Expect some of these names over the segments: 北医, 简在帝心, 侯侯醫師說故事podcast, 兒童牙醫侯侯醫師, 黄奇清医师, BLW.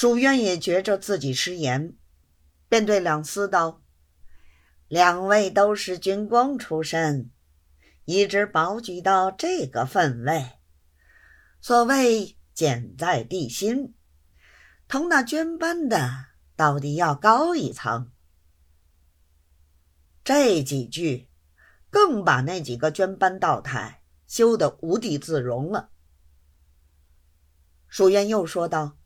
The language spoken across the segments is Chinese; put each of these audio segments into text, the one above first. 蜀渊也觉着自己失言，便对两司道：“两位都是军功出身，一直保举到这个分位，所谓简在地心，同那捐班的到底要高一层。”这几句更把那几个捐班道台羞得无地自容了。蜀渊又说道：“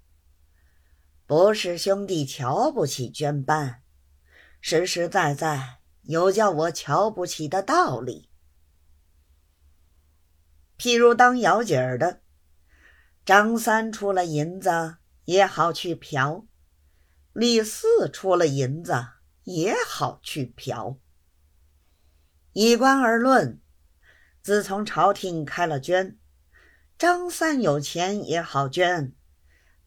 不是兄弟瞧不起捐班，实实在在有叫我瞧不起的道理。譬如当姚姐儿的，张三出了银子也好去嫖，李四出了银子也好去嫖。以官而论，自从朝廷开了捐，张三有钱也好捐，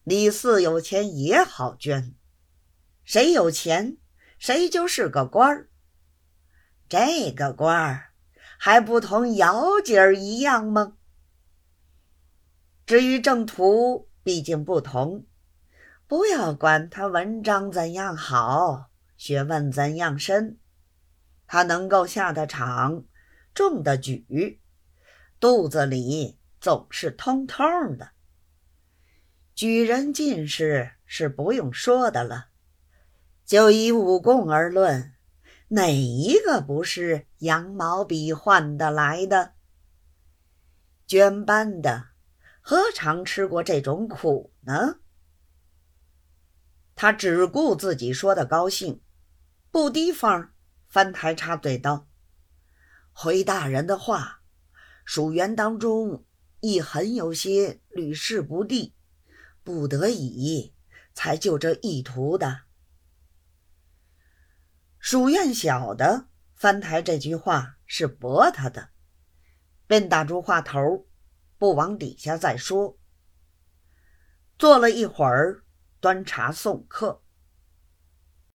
李四有钱也好捐，谁有钱谁就是个官儿。这个官儿还不同姚姐儿一样吗？至于正途毕竟不同，不要管他文章怎样好，学问怎样深，他能够下的场，中的举，肚子里总是通通的。举人进士是不用说的了，就以武功而论，哪一个不是羊毛笔换得来的？捐班的何尝吃过这种苦呢？他只顾自己说的高兴，不提防翻台插嘴道：“回大人的话，蜀原当中亦很有些屡试不第，不得已才就这一途的。”蜀原晓得翻台这句话是驳他的，便打住话头，不往底下再说。坐了一会儿，端茶送客。